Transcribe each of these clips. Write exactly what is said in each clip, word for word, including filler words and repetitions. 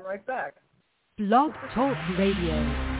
be right back. Blog Talk Radio.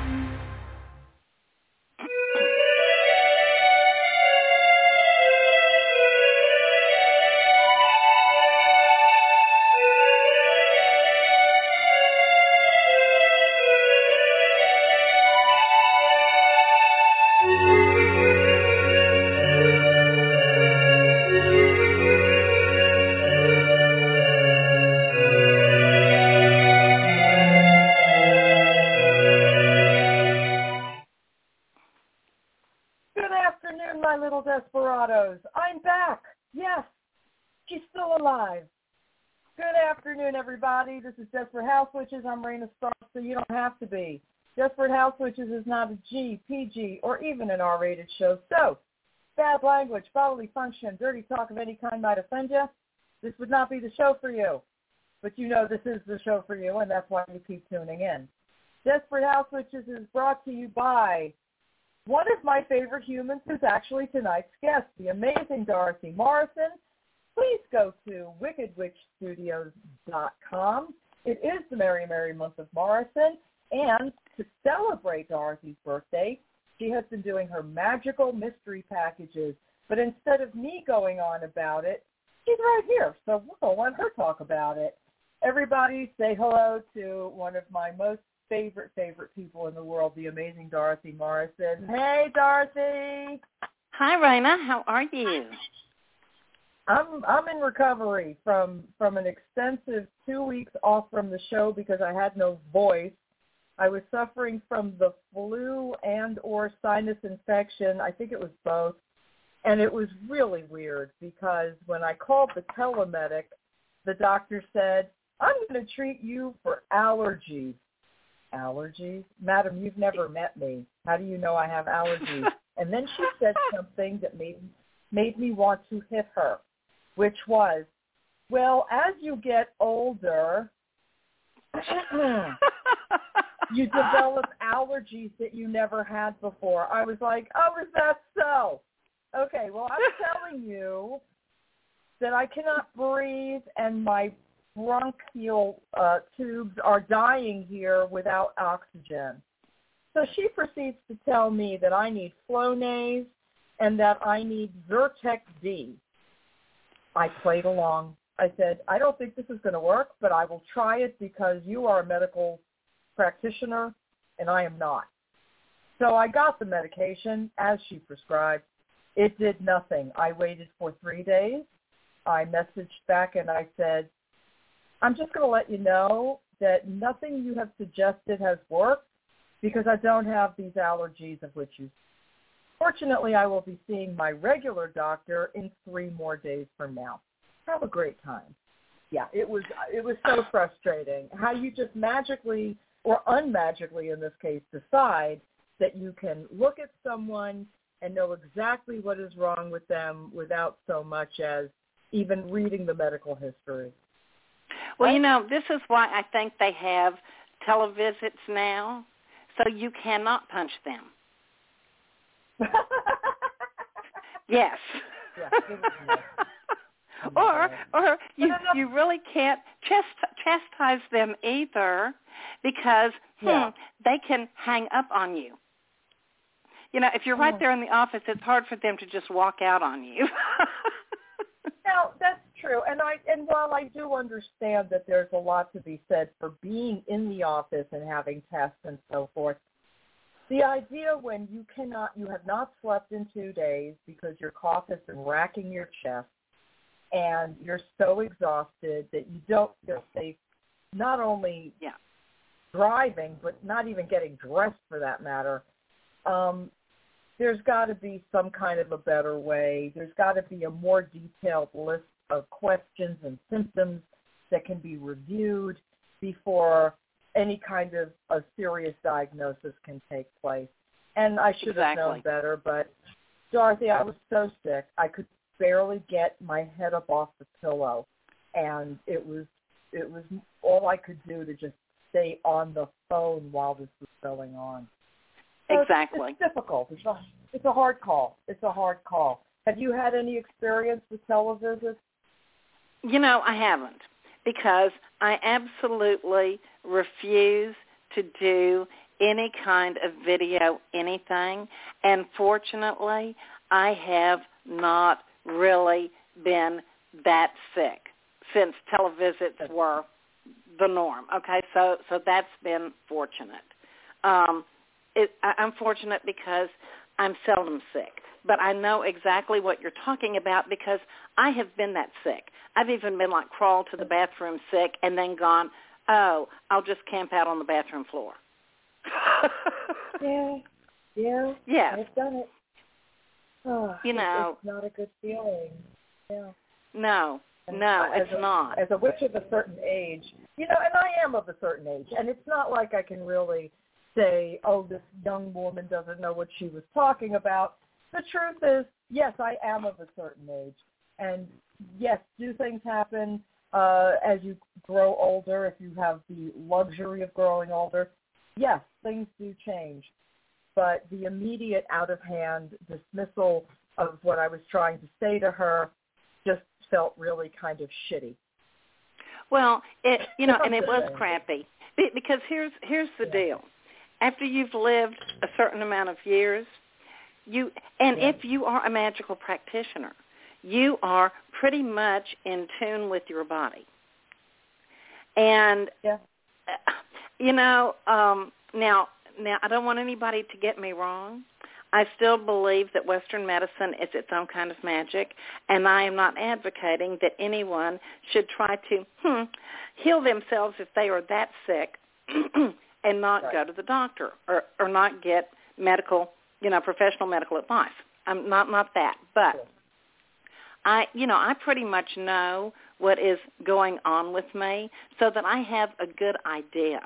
Everybody, this is Desperate House Witches. I'm Raina Stross, so you don't have to be. Desperate House Witches is not a G, P G, or even an R-rated show. So, bad language, bodily function, dirty talk of any kind might offend you. This would not be the show for you. But you know this is the show for you, and that's why you keep tuning in. Desperate House Witches is brought to you by one of my favorite humans who's actually tonight's guest, the amazing Dorothy Morrison. Please go to wicked witch studios dot com. It is the Merry Merry Month of Morrison, and to celebrate Dorothy's birthday, she has been doing her magical mystery packages. But instead of me going on about it, she's right here, so we'll let her talk about it. Everybody say hello to one of my most favorite, favorite people in the world, the amazing Dorothy Morrison. Hey, Dorothy. Hi, Raina. How are you? I'm I'm in recovery from, from an extensive two weeks off from the show because I had no voice. I was suffering from the flu and or sinus infection. I think it was both. And it was really weird because when I called the telemedic, the doctor said, I'm going to treat you for allergies. Allergies? Madam, you've never met me. How do you know I have allergies? And then she said something that made made me want to hit her, which was, well, as you get older, you develop allergies that you never had before. I was like, oh, is that so? Okay, well, I'm telling you that I cannot breathe and my bronchial uh, tubes are dying here without oxygen. So she proceeds to tell me that I need Flonase and that I need Zyrtec D. I played along. I said, I don't think this is going to work, but I will try it because you are a medical practitioner and I am not. So I got the medication as she prescribed. It did nothing. I waited for three days. I messaged back and I said, I'm just going to let you know that nothing you have suggested has worked because I don't have these allergies of which you Fortunately, I will be seeing my regular doctor in three more days from now. Have a great time. Yeah, it was it was so frustrating how you just magically or unmagically in this case decide that you can look at someone and know exactly what is wrong with them without so much as even reading the medical history. Well, right? You know, this is why I think they have televisits now, so you cannot punch them. Yes. or or you you really can't chast- chastise them either because yeah. hmm, they can hang up on you. You know, if you're right there in the office, it's hard for them to just walk out on you. No, that's true. And I and while I do understand that there's a lot to be said for being in the office and having tests and so forth, the idea when you cannot, you have not slept in two days because your cough has been racking your chest and you're so exhausted that you don't feel safe not only yeah. driving but not even getting dressed for that matter, um, there's got to be some kind of a better way. There's got to be a more detailed list of questions and symptoms that can be reviewed before any kind of a serious diagnosis can take place. And I should exactly. have known better, but Dorothy, I was so sick. I could barely get my head up off the pillow. And it was it was all I could do to just stay on the phone while this was going on. So exactly. It's, it's difficult. It's a, it's a hard call. It's a hard call. Have you had any experience with televisits? You know, I haven't. because I absolutely refuse to do any kind of video anything, and fortunately, I have not really been that sick since televisits were the norm. Okay, so so that's been fortunate. Um, it, I, I'm fortunate because I'm seldom sick, but I know exactly what you're talking about because I have been that sick. I've even been like crawled to the bathroom sick and then gone, oh, I'll just camp out on the bathroom floor. yeah, yeah, yeah. I've done it. Oh, you know, it's not a good feeling. Yeah. No, and no, it's a, not. As a witch of a certain age, you know, and I am of a certain age, and it's not like I can really say, oh, this young woman doesn't know what she was talking about. The truth is, yes, I am of a certain age, and yes, do things happen uh, as you grow older, if you have the luxury of growing older. Yes, things do change, but the immediate out-of-hand dismissal of what I was trying to say to her just felt really kind of shitty. Well, it, you know, and it was crappy because here's here's the yeah. deal. After you've lived a certain amount of years, you and yeah. if you are a magical practitioner, you are pretty much in tune with your body. And yeah. uh, You know, um, now, now I don't want anybody to get me wrong. I still believe that Western medicine is its own kind of magic, and I am not advocating that anyone should try to hmm, heal themselves if they are that sick and not right. go to the doctor or, or not get medical, you know, professional medical advice. I'm not not that, but sure. I, you know, I pretty much know what is going on with me so that I have a good idea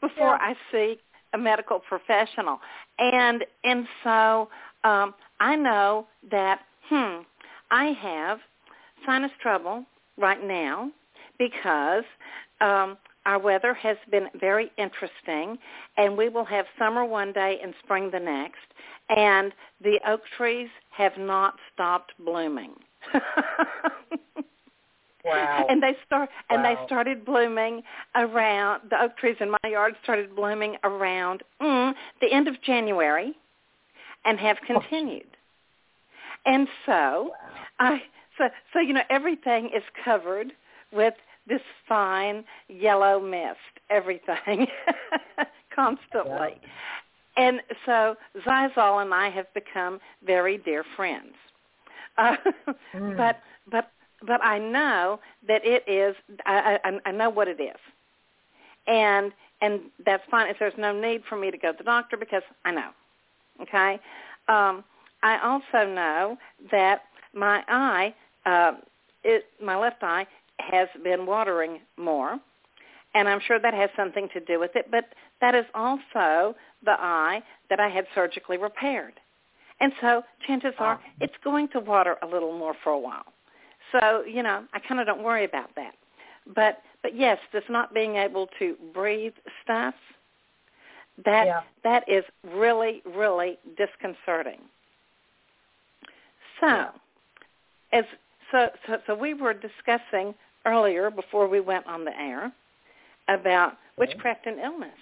before yeah. I seek a medical professional. And and so um, I know that, hmm, I have sinus trouble right now because um, our weather has been very interesting, and we will have summer one day and spring the next, and the oak trees have not stopped blooming. Wow. And they start and wow. they started blooming around the oak trees in my yard started blooming around mm, the end of January and have continued. Oh. And so wow. I so so you know everything is covered with this fine yellow mist, everything constantly. Yeah. And so Zyzal and I have become very dear friends. Uh, mm. But but but I know that it is. I, I, I know what it is, and and that's fine. If there's no need for me to go to the doctor because I know. Okay, um, I also know that my eye, uh, it, my left eye, has been watering more, and I'm sure that has something to do with it. But that is also the eye that I had surgically repaired. And so chances are it's going to water a little more for a while. So, you know, I kind of don't worry about that. But, but yes, this not being able to breathe stuff, that yeah. that is really, really disconcerting. So, yeah. as so, so, so we were discussing earlier before we went on the air about okay. witchcraft and illness.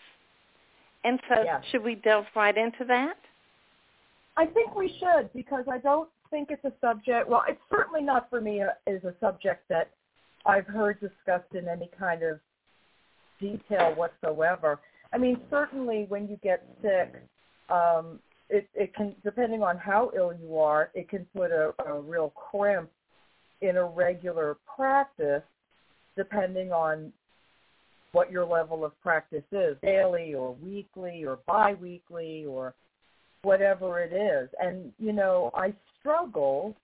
And so yeah. should we delve right into that? I think we should because I don't think it's a subject. Well, it's certainly not for me a, is a subject that I've heard discussed in any kind of detail whatsoever. I mean, certainly when you get sick, um, it, it can, depending on how ill you are, it can put a, a real crimp in a regular practice, depending on what your level of practice is, daily or weekly or biweekly or whatever it is. And, you know, I struggle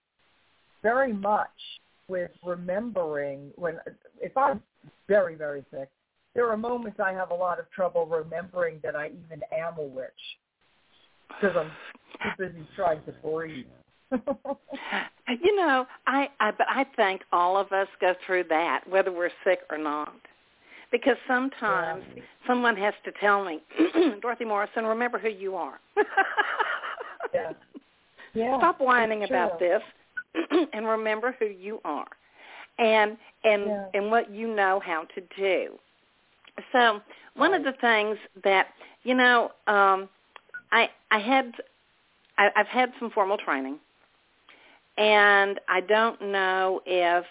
very much with remembering when, if I'm very, very sick, there are moments I have a lot of trouble remembering that I even am a witch because I'm too busy trying to breathe. You know, I, I, but I think all of us go through that, whether we're sick or not. Because sometimes yeah. someone has to tell me, Dorothy Morrison, remember who you are. yeah. Yeah, stop whining about this and remember who you are. and and yeah. and what you know how to do. So one of the things that, you know, um, I I had I, I've had some formal training, and I don't know if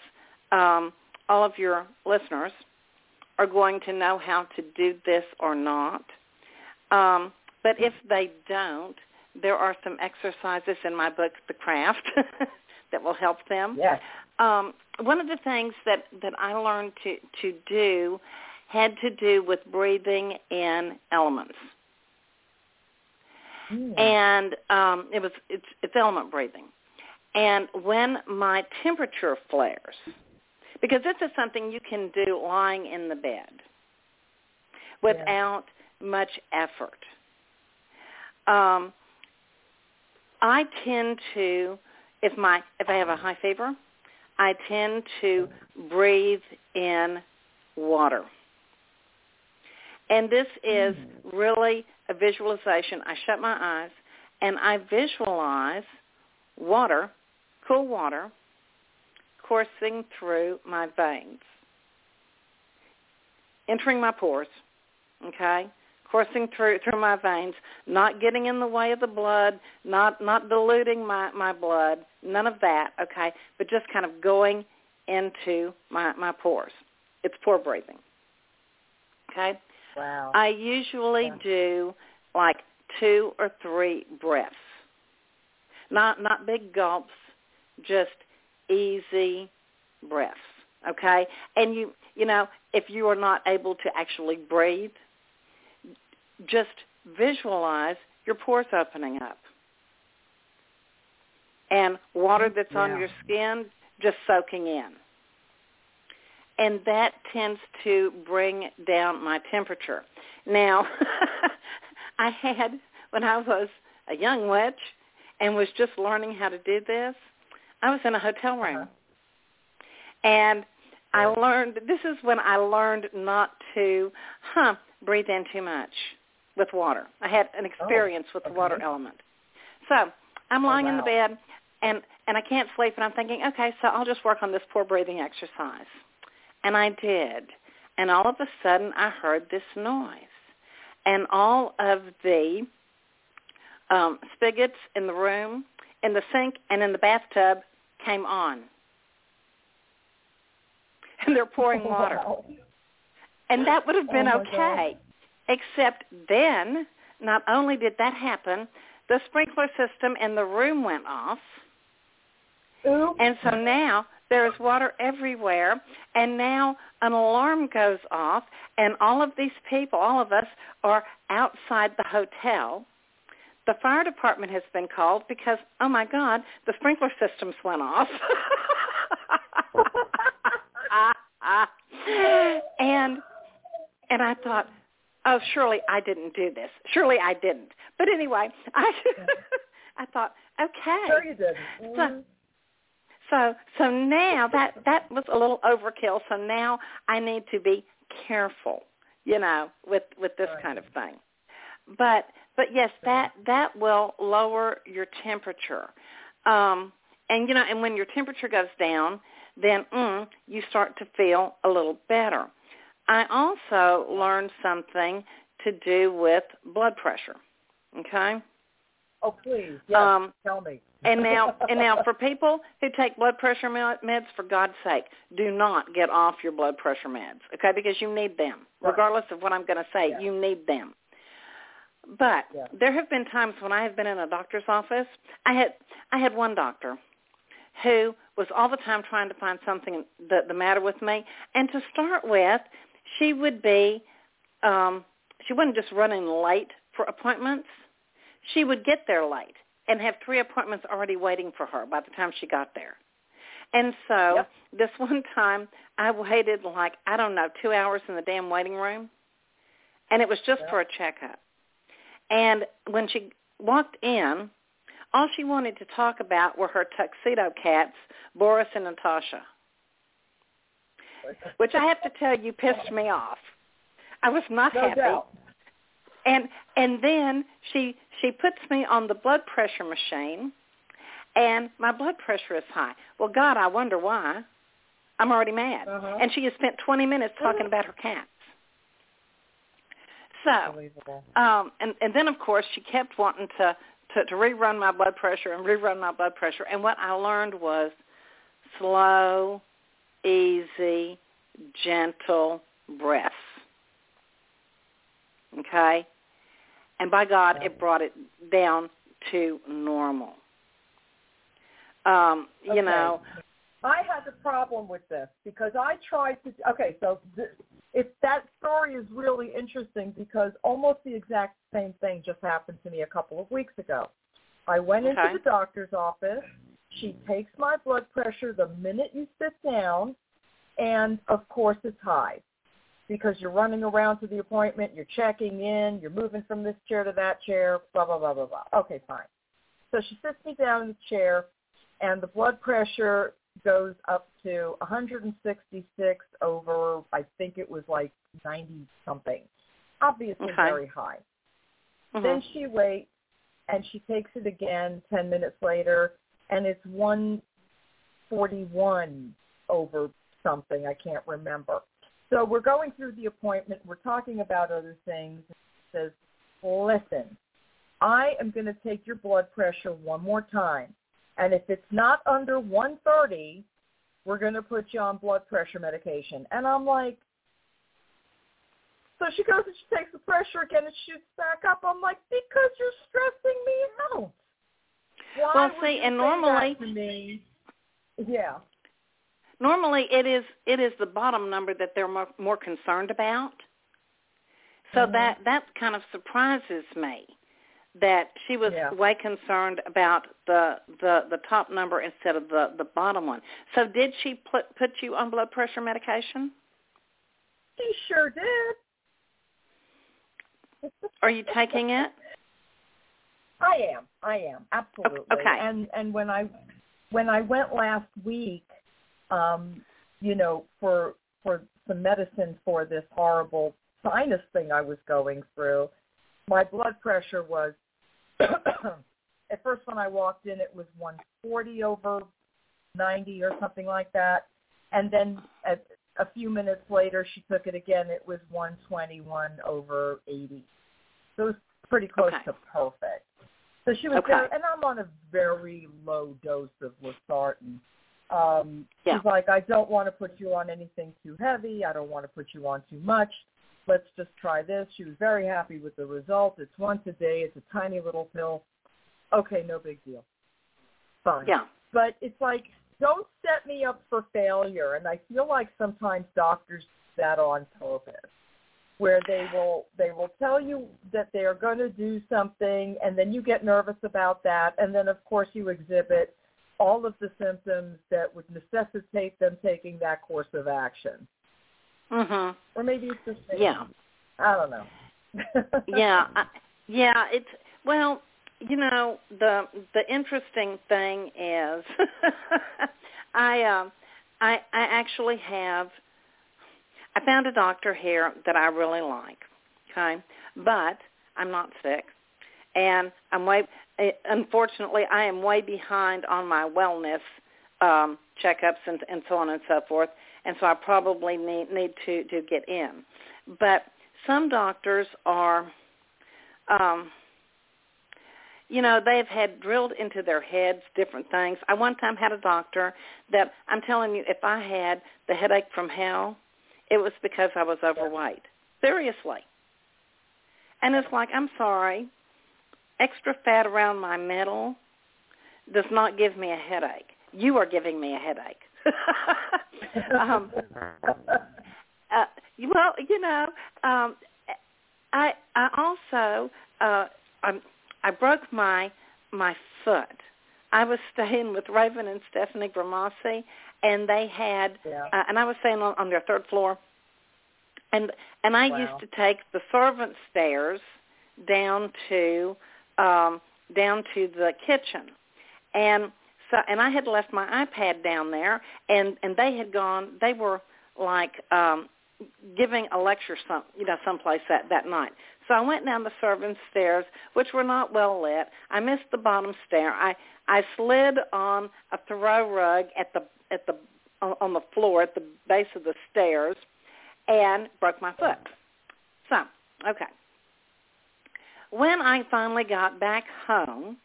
um, all of your listeners are going to know how to do this or not. Um, but if they don't, there are some exercises in my book, The Craft, that will help them. Yes. Um, one of the things that, that I learned to, to do had to do with breathing in elements. Mm. And um, it was it's, it's element breathing. And when my temperature flares, because this is something you can do lying in the bed without yeah. much effort. Um, I tend to, if my if I have a high fever, I tend to breathe in water. And this is really a visualization. I shut my eyes, and I visualize water, cool water, coursing through my veins, entering my pores, okay, coursing through through my veins, not getting in the way of the blood, not not diluting my, my blood, none of that, okay, but just kind of going into my, my pores. It's pore breathing, okay? Wow. I usually yeah. do like two or three breaths, not not big gulps, just easy breaths, okay? And, you you know, if you are not able to actually breathe, just visualize your pores opening up. And water that's yeah. on your skin just soaking in. And that tends to bring down my temperature. Now, I had, when I was a young witch and was just learning how to do this, I was in a hotel room, uh-huh. and I learned, this is when I learned not to huh, breathe in too much with water. I had an experience oh, with okay. the water element. So I'm lying oh, wow. in the bed, and, and I can't sleep, and I'm thinking, okay, so I'll just work on this poor breathing exercise. And I did, and all of a sudden I heard this noise, and all of the um, spigots in the room, in the sink, and in the bathtub came on. And they're pouring water. Wow. And that would have been oh okay. God. Except then, not only did that happen, the sprinkler system in the room went off. Oops. And so now there is water everywhere. And now an alarm goes off. And all of these people, all of us, are outside the hotel. The fire department has been called because, oh, my God, the sprinkler systems went off. and and I thought, oh, surely I didn't do this. Surely I didn't. But anyway, I I thought, okay. Sure you did. Mm-hmm. So, so, so now that, that was a little overkill. So now I need to be careful, you know, with, with this right. kind of thing. But but yes, that that will lower your temperature, um, and you know, and when your temperature goes down, then mm, you start to feel a little better. I also learned something to do with blood pressure. Okay. Oh please, yes, um, tell me. and now and now for people who take blood pressure meds, for God's sake, do not get off your blood pressure meds. Okay, because you need them, right. regardless of what I'm going to say. Yeah. You need them. But yeah. there have been times when I have been in a doctor's office. I had I had one doctor who was all the time trying to find something the, the matter with me. And to start with, she would be um, she wasn't just running late for appointments. She would get there late and have three appointments already waiting for her by the time she got there. And so yep. this one time, I waited like I don't know two hours in the damn waiting room, and it was just yep. for a checkup. And when she walked in, all she wanted to talk about were her tuxedo cats, Boris and Natasha, which I have to tell you pissed me off. I was not no happy. Doubt. And and then she she puts me on the blood pressure machine, and my blood pressure is high. Well, God, I wonder why. I'm already mad. Uh-huh. And she has spent twenty minutes talking about her cats. So, um, and, and then, of course, she kept wanting to, to, to rerun my blood pressure and rerun my blood pressure. And what I learned was slow, easy, gentle breaths. Okay? And by God, right. It brought it down to normal. Um, you okay. know. I had a problem with this because I tried to – okay, so th- if that story is really interesting because almost the exact same thing just happened to me a couple of weeks ago. I went okay. into the doctor's office. She takes my blood pressure the minute you sit down, and, of course, it's high because you're running around to the appointment, you're checking in, you're moving from this chair to that chair, blah, blah, blah, blah, blah. Okay, fine. So she sits me down in the chair, and the blood pressure – goes up to one hundred sixty-six over, I think it was like ninety-something. Obviously okay. very high. Mm-hmm. Then she waits, and she takes it again ten minutes later, and it's one forty-one over something. I can't remember. So we're going through the appointment. We're talking about other things. She says, listen, I am going to take your blood pressure one more time. And if it's not under one thirty, we're going to put you on blood pressure medication. And I'm like, so she goes and she takes the pressure again and shoots back up. I'm like, because you're stressing me out. Why well, would see, you and say normally, that to me? Yeah. Normally it is it is the bottom number that they're more, more concerned about. So mm-hmm. that, that kind of surprises me. That she was yeah. way concerned about the, the the top number instead of the, the bottom one. So did she put put you on blood pressure medication? She sure did. Are you taking it? I am. I am absolutely. Okay. And and when I when I went last week, um, you know, for for some medicine for this horrible sinus thing I was going through, my blood pressure was. At first when I walked in, it was one forty over ninety or something like that. And then a, a few minutes later, she took it again. It was one twenty-one over eighty. So it was pretty close okay. to perfect. So she was okay. very, and I'm on a very low dose of losartan. Um, yeah. She's like, I don't want to put you on anything too heavy. I don't want to put you on too much. Let's just try this. She was very happy with the result. It's once a day. It's a tiny little pill. Okay, no big deal. Fine. Yeah. But it's like, don't set me up for failure. And I feel like sometimes doctors do that on purpose, where they will they will tell you that they are going to do something, and then you get nervous about that, and then, of course, you exhibit all of the symptoms that would necessitate them taking that course of action. Mhm. Or maybe it's just maybe. Yeah. I don't know. yeah, I, yeah. It's well, you know, the the interesting thing is, I um, uh, I I actually have I found a doctor here that I really like. Okay, but I'm not sick, and I'm way unfortunately I am way behind on my wellness um, checkups and and so on and so forth. And so I probably need, need to, to get in. But some doctors are, um, you know, they've had drilled into their heads different things. I one time had a doctor that I'm telling you, if I had the headache from hell, it was because I was overweight. Seriously. And it's like, I'm sorry, extra fat around my middle does not give me a headache. You are giving me a headache. um, uh, well, you know, um, I I also uh, I, I broke my my foot. I was staying with Raven and Stephanie Gramasi, and they had, yeah. uh, and I was staying on, on their third floor, and and I wow. used to take the servant stairs down to um, down to the kitchen, and. So, and I had left my iPad down there, and, and they had gone. They were like um, giving a lecture, some you know, someplace that, that night. So I went down the servants' stairs, which were not well lit. I missed the bottom stair. I, I slid on a throw rug at the at the on, on the floor at the base of the stairs and broke my foot. So, okay. When I finally got back home,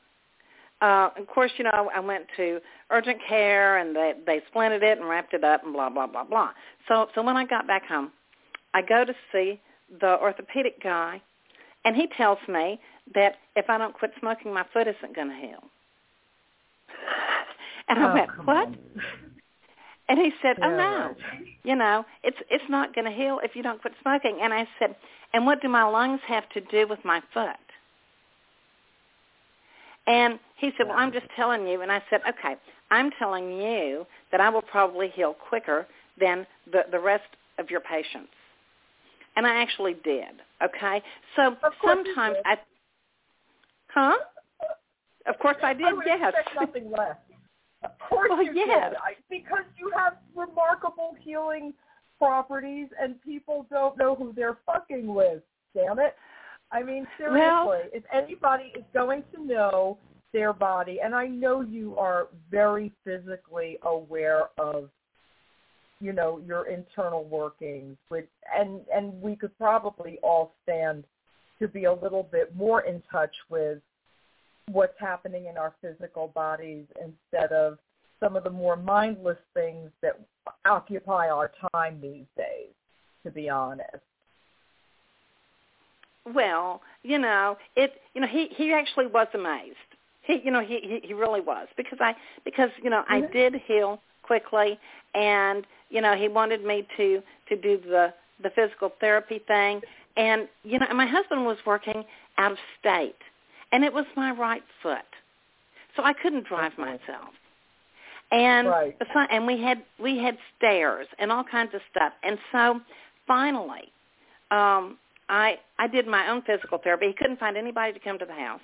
uh, of course, you know, I went to urgent care, and they, they splinted it and wrapped it up and blah, blah, blah, blah. So, so when I got back home, I go to see the orthopedic guy, and he tells me that if I don't quit smoking, my foot isn't going to heal. And I oh, went, what? On. And he said, yeah. oh, no, you know, it's it's not going to heal if you don't quit smoking. And I said, and what do my lungs have to do with my foot? And he said, well, I'm just telling you. And I said, okay, I'm telling you that I will probably heal quicker than the, the rest of your patients. And I actually did, okay? So sometimes I... Huh? Of course I did, I would yes. expect nothing less. Of course well, you yes. did. I, because you have remarkable healing properties, and people don't know who they're fucking with, damn it. I mean, seriously, well, if anybody is going to know their body, and I know you are very physically aware of, you know, your internal workings, which, and, and we could probably all stand to be a little bit more in touch with what's happening in our physical bodies instead of some of the more mindless things that occupy our time these days, to be honest. Well, you know, it, you know, he, he actually was amazed. He, you know, he, he, he really was, because I, because, you know, mm-hmm. I did heal quickly, and you know, he wanted me to to do the the physical therapy thing, and you know, and my husband was working out of state, and it was my right foot, so I couldn't drive okay. myself, and right. and we had we had stairs and all kinds of stuff, and so finally, um, I I did my own physical therapy. He couldn't find anybody to come to the house,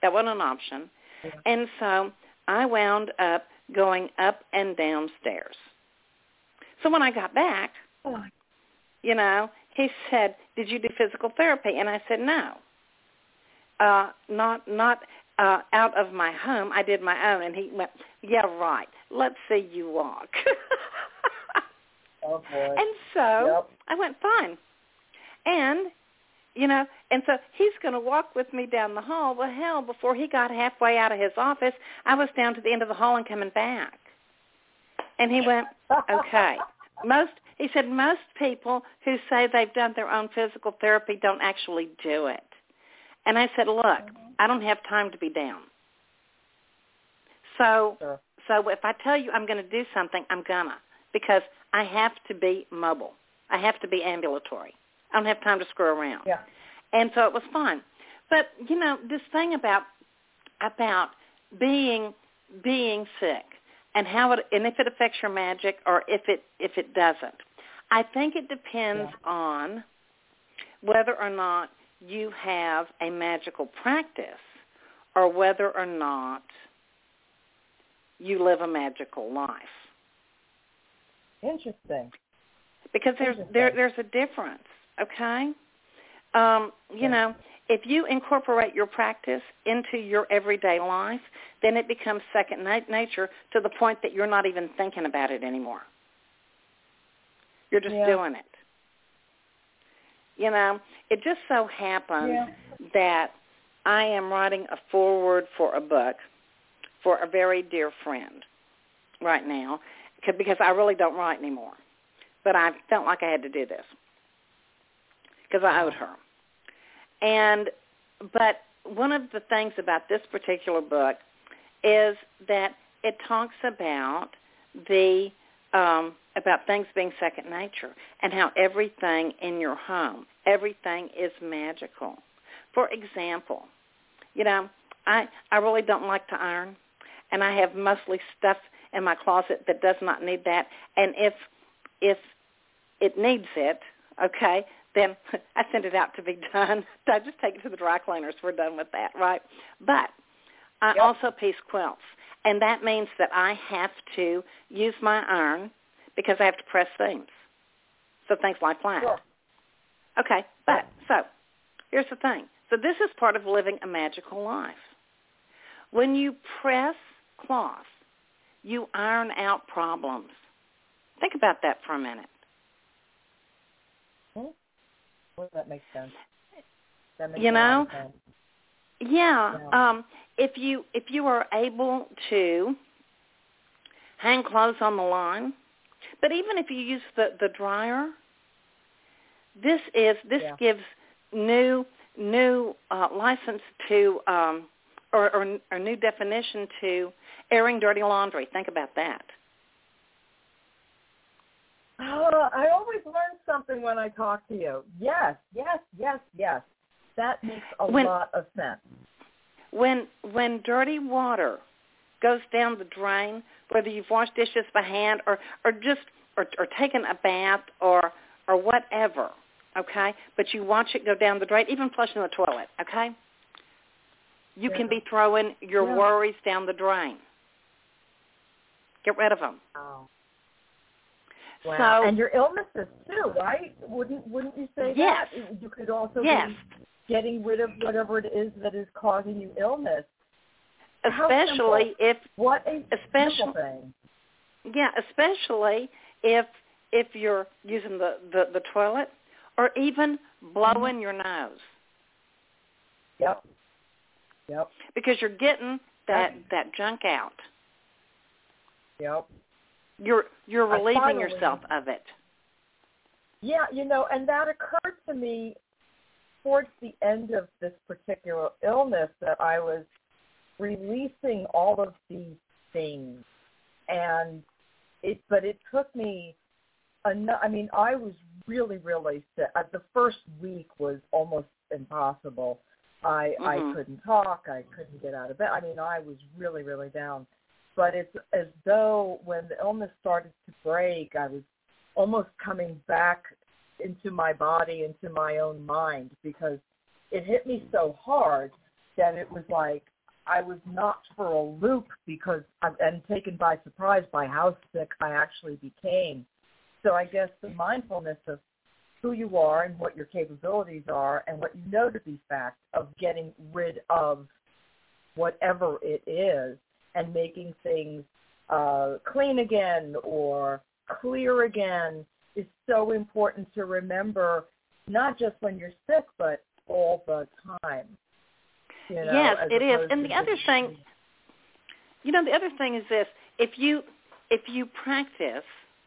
that wasn't an option, yeah. and so I wound up going up and down stairs. So when I got back, you know, he said, did you do physical therapy? And I said, no, uh, not not uh, out of my home. I did my own. And he went, yeah, right. Let's see you walk. oh, boy. And so yep. I went, fine. And, you know, and so he's going to walk with me down the hall. Well, hell, before he got halfway out of his office, I was down to the end of the hall and coming back. And he went, okay. Most, he said, most people who say they've done their own physical therapy don't actually do it. And I said, look, I don't have time to be down. So, sure. so if I tell you I'm going to do something, I'm going to, because I have to be mobile. I have to be ambulatory. I don't have time to screw around. Yeah. And so it was fine. But, you know, this thing about about being being sick and how it, and if it affects your magic or if it if it doesn't, I think it depends yeah. on whether or not you have a magical practice or whether or not you live a magical life. Interesting. Because there's Interesting. there there's a difference. Okay? Um, you know, if you incorporate your practice into your everyday life, then it becomes second nature to the point that you're not even thinking about it anymore. You're just yeah. doing it. You know, it just so happens yeah. that I am writing a foreword for a book for a very dear friend right now, because I really don't write anymore. But I felt like I had to do this, because I owed her. And, but one of the things about this particular book is that it talks about the, um, about things being second nature and how everything in your home, everything is magical. For example, you know, I, I really don't like to iron, and I have mostly stuff in my closet that does not need that. And if, if it needs it, okay, then I send it out to be done. I just take it to the dry cleaners. We're done with that, right? But I yep. also piece quilts, and that means that I have to use my iron because I have to press seams. So things like that. Sure. Okay, but so here's the thing. So this is part of living a magical life. When you press cloth, you iron out problems. Think about that for a minute. Hmm. Well, that makes sense. That makes you know, sense. Yeah. yeah. Um, if you if you are able to hang clothes on the line, but even if you use the, the dryer, this is this yeah. gives new new uh, license to um, or, or or new definition to airing dirty laundry. Think about that. Uh, I always learn something when I talk to you. Yes, yes, yes, yes. That makes a when, lot of sense. When when dirty water goes down the drain, whether you've washed dishes by hand or, or just or, or taken a bath or or whatever, okay, but you watch it go down the drain, even flushing the toilet, okay, you yeah. can be throwing your yeah. worries down the drain. Get rid of them. Oh. Wow. So, and your illnesses too, right? Wouldn't wouldn't you say yes. that? You could also yes. be getting rid of whatever it is that is causing you illness. Especially if what a special thing. Yeah, especially if if you're using the, the, the toilet or even blowing your nose. Yep. Yep. Because you're getting that that junk out. Yep. You're you're relieving finally, yourself of it. Yeah, you know, and that occurred to me towards the end of this particular illness that I was releasing all of these things, and it. But it took me. An, I mean, I was really, really sick. The first week was almost impossible. I mm-hmm. I couldn't talk. I couldn't get out of bed. I mean, I was really, really down. But it's as though when the illness started to break, I was almost coming back into my body, into my own mind, because it hit me so hard that it was like I was knocked for a loop because I'm and taken by surprise by how sick I actually became. So I guess the mindfulness of who you are and what your capabilities are and what you know to be fact of getting rid of whatever it is, and making things uh, clean again or clear again is so important to remember, not just when you're sick, but all the time. You know, yes, it is. And the other thing, you know, the other thing is this: if you if you practice,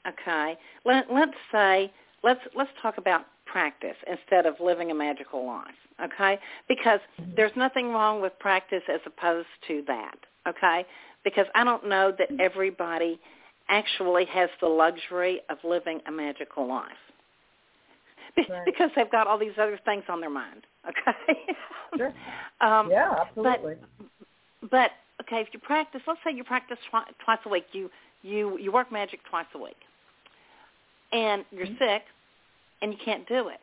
okay, let, let's say let's let's talk about practice instead of living a magical life, okay? Because there's nothing wrong with practice as opposed to that. Okay, because I don't know that everybody actually has the luxury of living a magical life Be- right. because they've got all these other things on their mind, okay? Sure. um, yeah, absolutely. But, but, okay, if you practice, let's say you practice twi- twice a week. You, you, you work magic twice a week, and you're mm-hmm. sick, and you can't do it.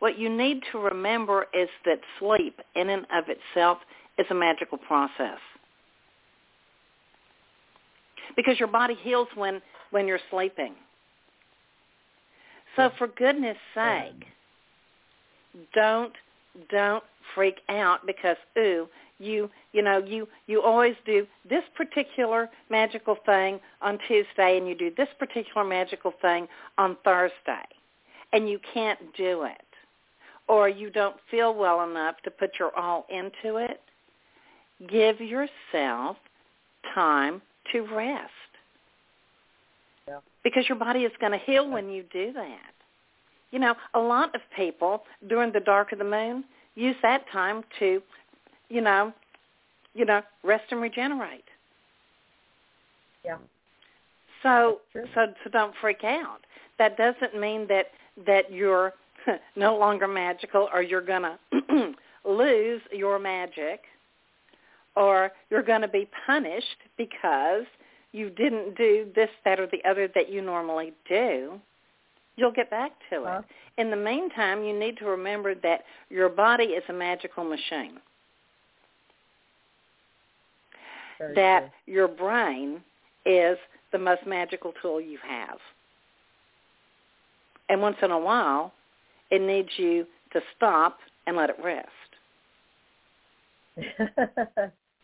What you need to remember is that sleep in and of itself is a magical process. Because your body heals when, when you're sleeping. So for goodness sake, don't don't freak out because ooh, you you know, you, you always do this particular magical thing on Tuesday and you do this particular magical thing on Thursday and you can't do it. Or you don't feel well enough to put your all into it. Give yourself time to rest yeah. because your body is going to heal when you do that. You know, a lot of people during the dark of the moon use that time to, you know, you know, rest and regenerate. Yeah. So so so don't freak out. That doesn't mean that that you're no longer magical or you're going to lose your magic. Or you're going to be punished because you didn't do this, that, or the other that you normally do. You'll get back to it. Huh? In the meantime, you need to remember that your body is a magical machine. Very that true. Your brain is the most magical tool you have. And once in a while, it needs you to stop and let it rest.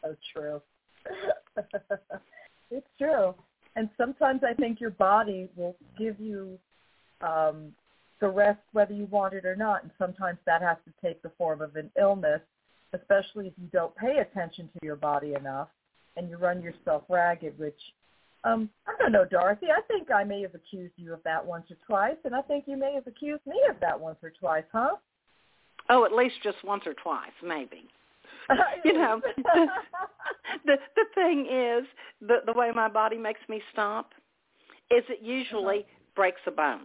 So true. It's true. And sometimes I think your body will give you um, the rest whether you want it or not. And sometimes that has to take the form of an illness, especially if you don't pay attention to your body enough and you run yourself ragged, which um, I don't know, Dorothy. I think I may have accused you of that once or twice, and I think you may have accused me of that once or twice, huh? Oh, at least just once or twice, maybe. You know, the, the the thing is, the the way my body makes me stomp is it usually breaks a bone.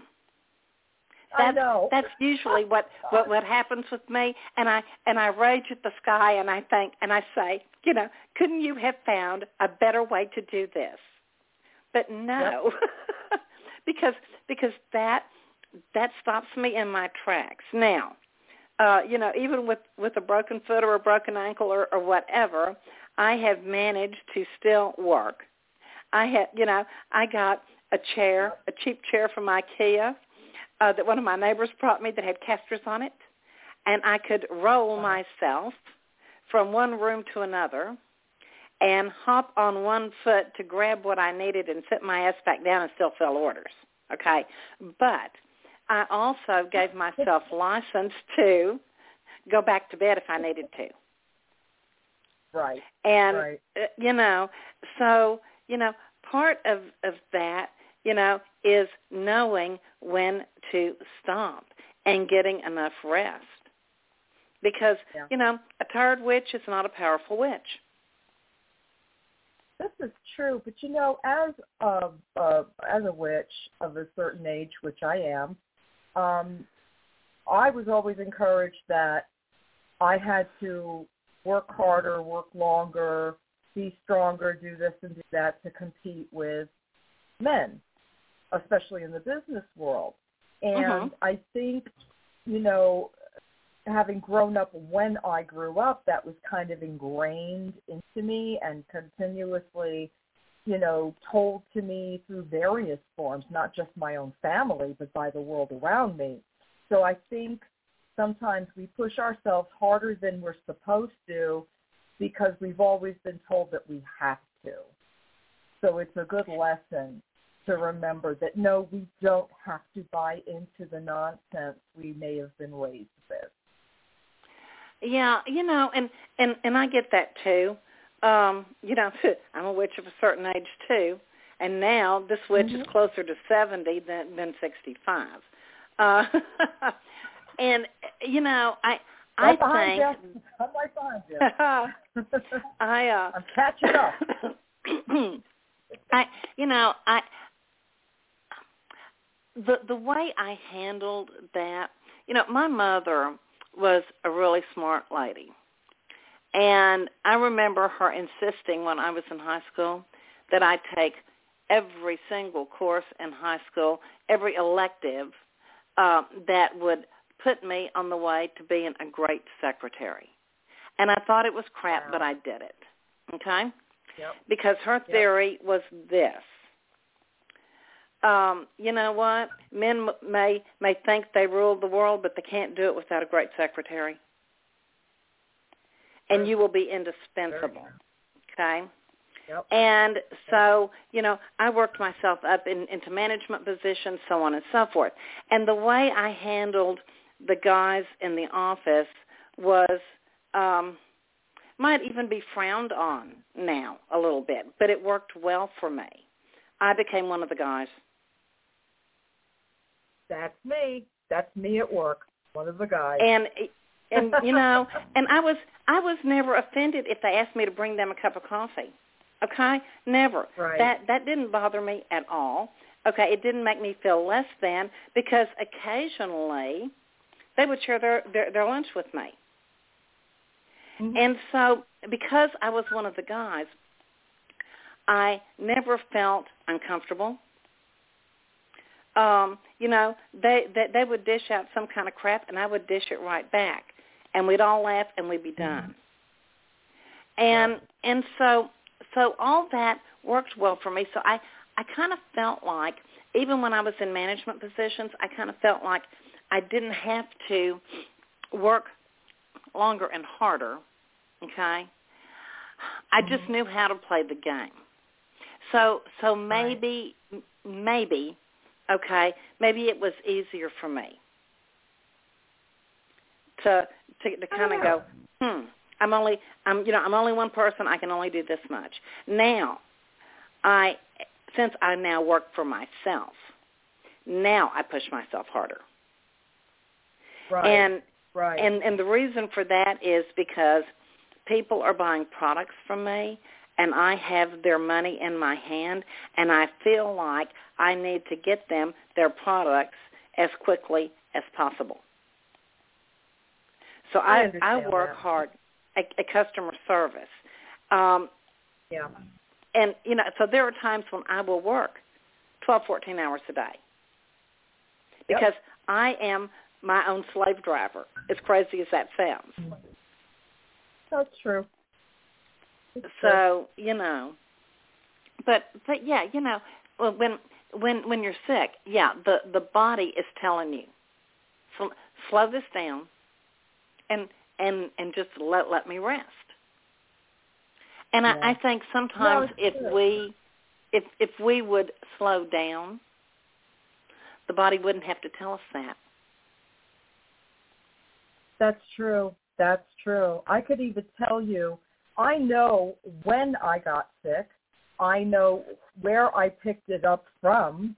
That's, I know. That's usually what, what, what happens with me, and I and I rage at the sky, and I think, and I say, you know, couldn't you have found a better way to do this? But no, yep. because because that that stops me in my tracks. Now, uh, you know, even with, with a broken foot or a broken ankle or, or whatever, I have managed to still work. I had, you know, I got a chair, a cheap chair from IKEA. Uh, that one of my neighbors brought me that had casters on it, and I could roll myself from one room to another and hop on one foot to grab what I needed and sit my ass back down and still fill orders, okay? But I also gave myself license to go back to bed if I needed to. Right. And, right. Uh, you know, so, you know, part of, of that, you know, is knowing when to stop and getting enough rest. Because, yeah. you know, a tired witch is not a powerful witch. This is true, but, you know, as a, uh, as a witch of a certain age, which I am, um, I was always encouraged that I had to work harder, work longer, be stronger, do this and do that to compete with men, especially in the business world. And uh-huh. I think, you know, having grown up when I grew up, that was kind of ingrained into me and continuously, you know, told to me through various forms, not just my own family, but by the world around me. So I think sometimes we push ourselves harder than we're supposed to because we've always been told that we have to. So it's a good lesson to remember that, no, we don't have to buy into the nonsense we may have been raised with. Yeah, you know, and, and, and I get that too. Um, you know, I'm a witch of a certain age too, and now this witch mm-hmm. is closer to seventy than, than sixty-five. Uh, and, you know, I I right think... You. I'm right behind you. I, uh, I'm catching up. I, you know, I the the way I handled that, you know, my mother was a really smart lady, and I remember her insisting when I was in high school that I take every single course in high school, every elective uh, that would put me on the way to being a great secretary, and I thought it was crap, wow. but I did it. Okay. Yep. Because her theory yep. was this. Um, you know what? Men may may think they rule the world, but they can't do it without a great secretary. And you will be indispensable. Okay? Yep. And so, you know, I worked myself up in, into management positions, so on and so forth. And the way I handled the guys in the office was... Um, might even be frowned on now a little bit, but it worked well for me. I became one of the guys. That's me. That's me at work, one of the guys. And, and you know, and I was I was never offended if they asked me to bring them a cup of coffee. Okay? Never. Right. That, that didn't bother me at all. Okay? It didn't make me feel less than because occasionally they would share their, their, their lunch with me. And so because I was one of the guys, I never felt uncomfortable. Um, you know, they, they they would dish out some kind of crap, and I would dish it right back. And we'd all laugh, and we'd be done. And and so so all that worked well for me. So I, I kind of felt like, even when I was in management positions, I kind of felt like I didn't have to work longer and harder, okay? I just knew how to play the game. So so maybe, right. maybe, okay, maybe it was easier for me to to, to kind of go, hmm, I'm only, I'm you know, I'm only one person. I can only do this much. Now, I since I now work for myself, now I push myself harder. Right. And right. And and the reason for that is because people are buying products from me, and I have their money in my hand, and I feel like I need to get them their products as quickly as possible. So I, I, I work that. hard at, at customer service. Um, yeah. And, you know, so there are times when I will work twelve, fourteen hours a day because yep. I am my own slave driver, as crazy as that sounds. That's true. That's so, true. you know, but, but yeah, you know, when, when, when you're sick, yeah, the, the body is telling you, so slow this down and, and, and just let, let me rest. And yeah. I, I think sometimes no, if true. we, if, if we would slow down, the body wouldn't have to tell us that. That's true. That's true. I could even tell you, I know when I got sick. I know where I picked it up from.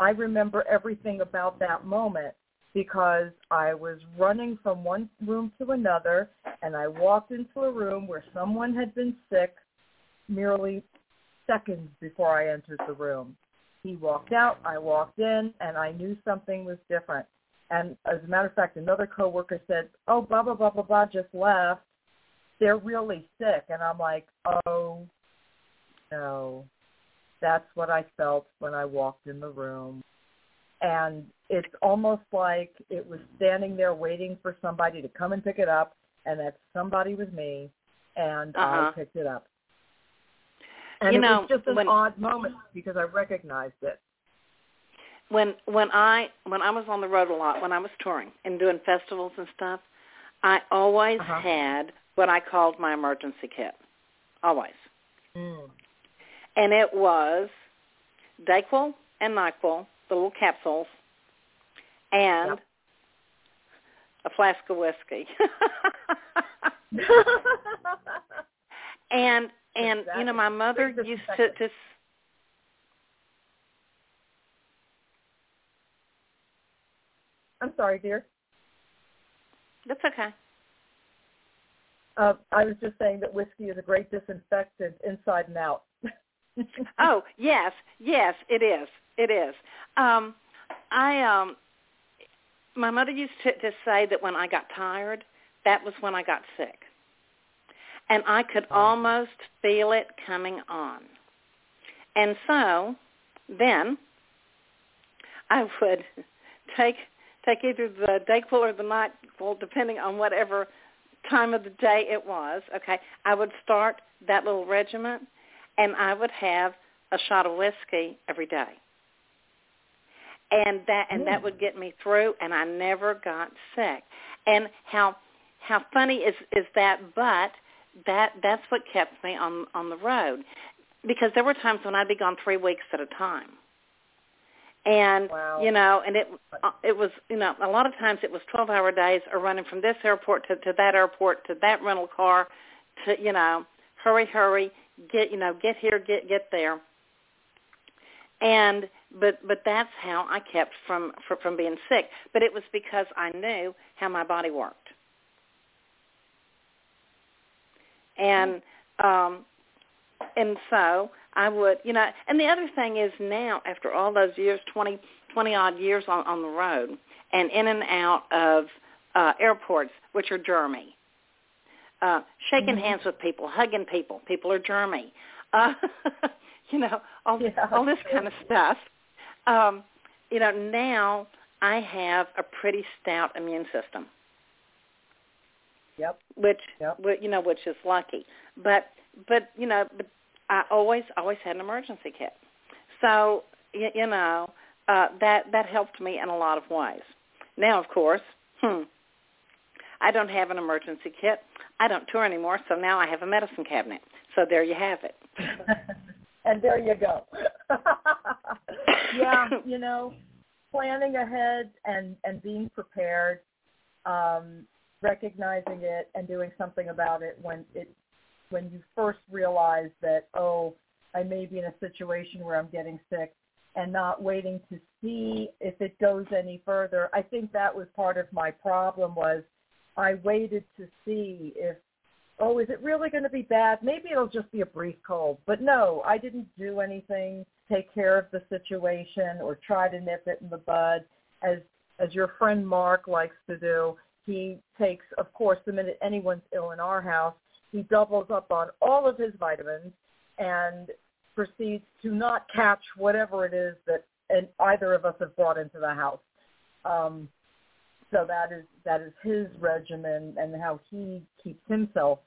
I remember everything about that moment because I was running from one room to another, and I walked into a room where someone had been sick merely seconds before I entered the room. He walked out, I walked in, and I knew something was different. And as a matter of fact, another coworker said, oh, blah, blah, blah, blah, blah, just left. They're really sick. And I'm like, oh, no. That's what I felt when I walked in the room. And it's almost like it was standing there waiting for somebody to come and pick it up, and that somebody was me, and uh-huh. I picked it up. And you it know, was just an when, odd moment because I recognized it. When when I when I was on the road a lot, when I was touring and doing festivals and stuff, I always uh-huh. had what I called my emergency kit, always. Mm. And it was Dayquil and NyQuil, the little capsules, and yep. a flask of whiskey. and and exactly. you know, my mother used to, to I'm sorry, dear. That's okay. Uh, I was just saying that whiskey is a great disinfectant inside and out. Oh, yes. Yes, it is. It is. Um, I, um, my mother used to, to say that when I got tired, that was when I got sick. And I could oh. almost feel it coming on. And so then I would take... Take either the Dayquil or the NyQuil, depending on whatever time of the day it was, okay, I would start that little regimen, and I would have a shot of whiskey every day. And that and that would get me through, and I never got sick. And how how funny is, is that, but that that's what kept me on, on the road, because there were times when I'd be gone three weeks at a time. And, wow. you know, and it it was, you know, a lot of times it was twelve-hour days or running from this airport to, to that airport to that rental car to, you know, hurry, hurry, get, you know, get here, get get there. And, but but that's how I kept from, from, from being sick. But it was because I knew how my body worked. And, um, and so... I would, you know, and the other thing is now, after all those years, twenty, twenty-odd years on, on the road and in and out of uh, airports, which are germy, uh, shaking mm-hmm. hands with people, hugging people, people are germy, uh, you know, all, yeah. all this kind of stuff. Um, you know, now I have a pretty stout immune system. Yep. Which, yep. you know, which is lucky. But, but you know, but. I always, always had an emergency kit. So, you, you know, uh, that, that helped me in a lot of ways. Now, of course, hmm, I don't have an emergency kit. I don't tour anymore, so now I have a medicine cabinet. So there you have it. and there you go. Yeah, you know, planning ahead and, and being prepared, um, recognizing it and doing something about it when it when you first realize that, oh, I may be in a situation where I'm getting sick, and not waiting to see if it goes any further. I think that was part of my problem was I waited to see if, oh, is it really going to be bad? Maybe it'll just be a brief cold. But no, I didn't do anything, take care of the situation or try to nip it in the bud. As as your friend Mark likes to do, he takes, of course, the minute anyone's ill in our house, he doubles up on all of his vitamins and proceeds to not catch whatever it is that and either of us have brought into the house. Um, so that is that is his regimen and how he keeps himself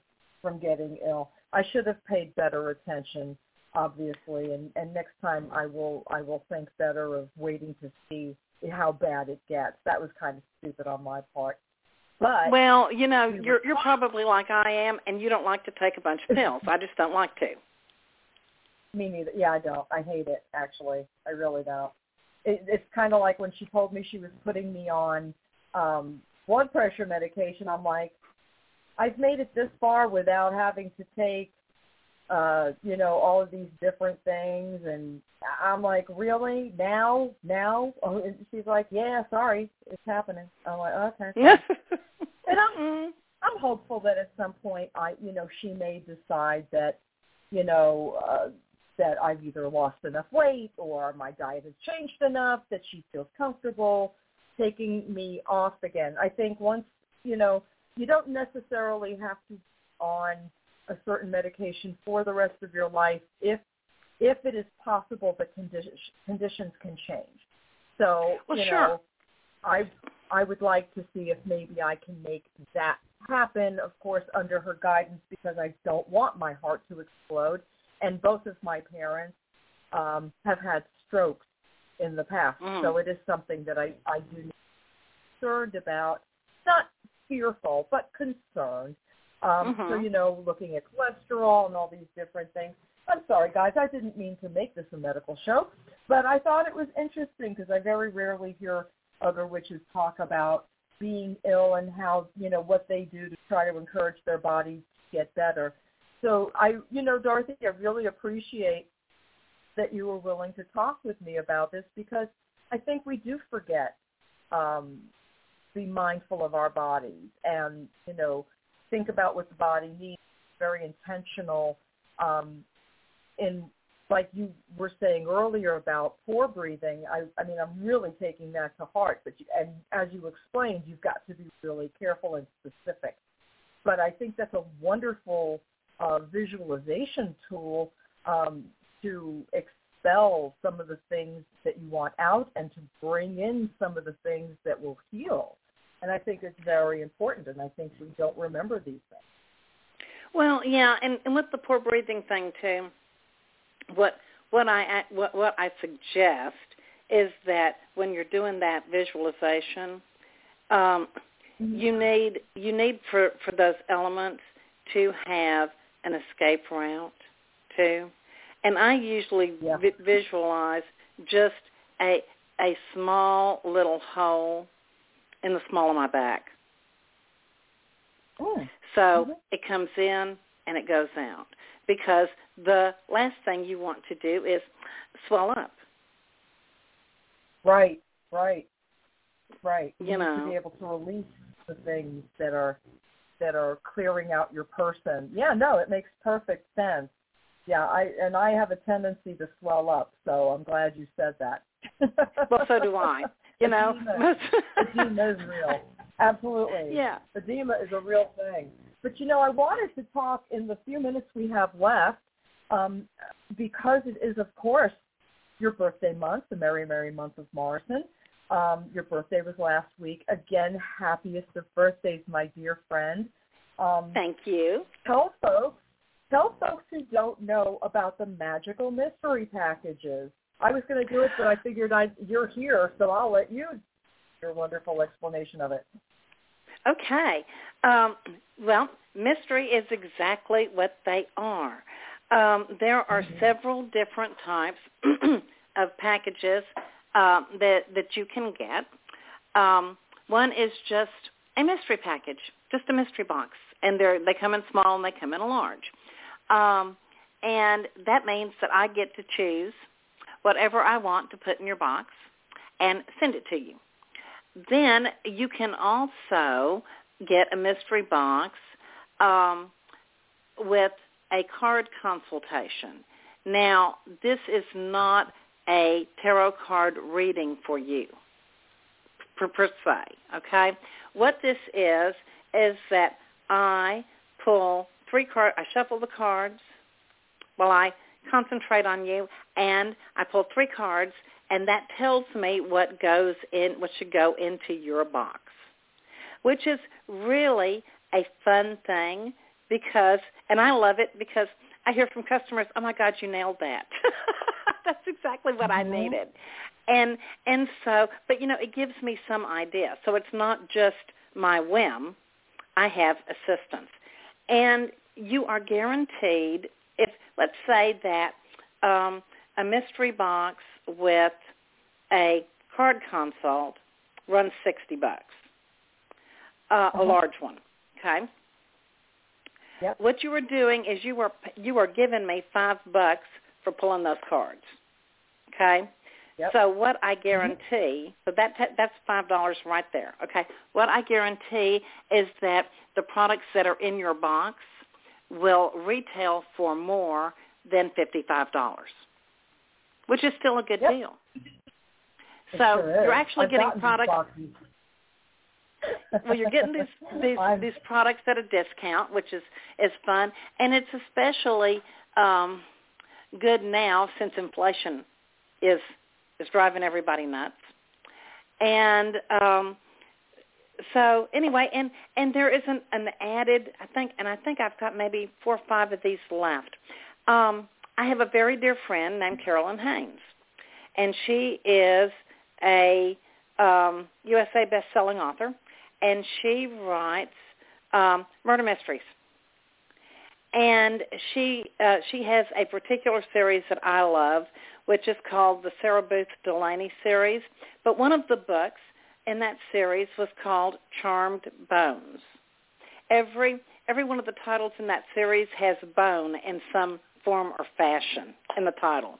from getting ill. I should have paid better attention, obviously, and, and next time I will I will think better of waiting to see how bad it gets. That was kind of stupid on my part. But well, you know, you're you're probably like I am, and you don't like to take a bunch of pills. I just don't like to. Me neither. Yeah, I don't. I hate it, actually. I really don't. It, it's kind of like when she told me she was putting me on um, blood pressure medication, I'm like, I've made it this far without having to take, uh, you know, all of these different things. And I'm like, really? Now? Now? Oh, and she's like, yeah, sorry. It's happening. I'm like, okay. And I'm, I'm hopeful that at some point, I, you know, she may decide that, you know, uh, that I've either lost enough weight or my diet has changed enough that she feels comfortable taking me off again. I think once, you know, you don't necessarily have to be on a certain medication for the rest of your life if if it is possible that condition, conditions can change. So, well, you sure. know, I, I would like to see if maybe I can make that happen, of course, under her guidance because I don't want my heart to explode. And both of my parents um, have had strokes in the past. Mm. So it is something that I, I do concerned about, not fearful, but concerned. Um, mm-hmm. So, you know, looking at cholesterol and all these different things. I'm sorry, guys, I didn't mean to make this a medical show, but I thought it was interesting because I very rarely hear other witches talk about being ill and how, you know, what they do to try to encourage their bodies to get better. So I, you know, Dorothy, I really appreciate that you were willing to talk with me about this because I think we do forget um, be mindful of our bodies and, you know, think about what the body needs. Very intentional um, in, like you were saying earlier about poor breathing. I, I mean, I'm really taking that to heart. But you, and as you explained, you've got to be really careful and specific. But I think that's a wonderful Uh, visualization tool um, to expel some of the things that you want out and to bring in some of the things that will heal. And I think it's very important, and I think we don't remember these things. Well, yeah, and, and with the poor breathing thing, too, what what I what, what I suggest is that when you're doing that visualization, um, mm-hmm. you need, you need for, for those elements to have an escape route, too. And I usually yeah. vi- visualize just a a small little hole in the small of my back. Oh. So mm-hmm. it comes in and it goes out. Because the last thing you want to do is swell up. Right, right, right. You, you know. need to be able to release the things that are... that are clearing out your person. Yeah, no, it makes perfect sense. Yeah, I and I have a tendency to swell up, so I'm glad you said that. Well, so do I. You know, edema is real. Absolutely. Yeah, edema is a real thing. But you know, I wanted to talk in the few minutes we have left, um, because it is, of course, your birthday month, the Merry Merry Month of Morrison. Um, your birthday was last week. Again, happiest of birthdays, my dear friend. Um, Thank you. Tell folks, tell folks who don't know about the magical mystery packages. I was going to do it, but I figured I'd, you're here, so I'll let you do your wonderful explanation of it. Okay. Um, well, mystery is exactly what they are. um, there are several different types of packages uh, that, that you can get. Um, one is just a mystery package, just a mystery box. And they they come in small and they come in large. Um, and that means that I get to choose whatever I want to put in your box and send it to you. Then you can also get a mystery box um, with a card consultation. Now, this is not a tarot card reading for you, per, per se, okay? What this is is that I pull three cards, I shuffle the cards while I concentrate on you, and I pull three cards, and that tells me what goes in, what should go into your box, which is really a fun thing because, and I love it because I hear from customers, oh, my God, you nailed that. That's exactly what mm-hmm. I needed. And and so, but, you know, it gives me some idea. So it's not just my whim. I have assistance. And you are guaranteed if, let's say that um, a mystery box with a card consult runs sixty bucks, uh, uh-huh. a large one, okay? Yep. What you are doing is you are you are giving me five bucks for pulling those cards, okay? Yep. So what I guarantee, so that that's five dollars right there, okay? What I guarantee is that the products that are in your box will retail for more than fifty-five dollars, which is still a good yep. deal. It so sure you're actually I've getting products. Well, you're getting these these, these products at a discount, which is, is fun, and it's especially um, good now since inflation is is driving everybody nuts. And um, so anyway, and, and there is an, an added, I think, and I think I've got maybe four or five of these left. Um, I have a very dear friend named Carolyn Haynes, and she is a um, U S A best-selling author, and she writes um, murder mysteries. And she uh, she has a particular series that I love, which is called the Sarah Booth Delaney series. But one of the books in that series was called Charmed Bones. Every every one of the titles in that series has bone in some form or fashion in the title.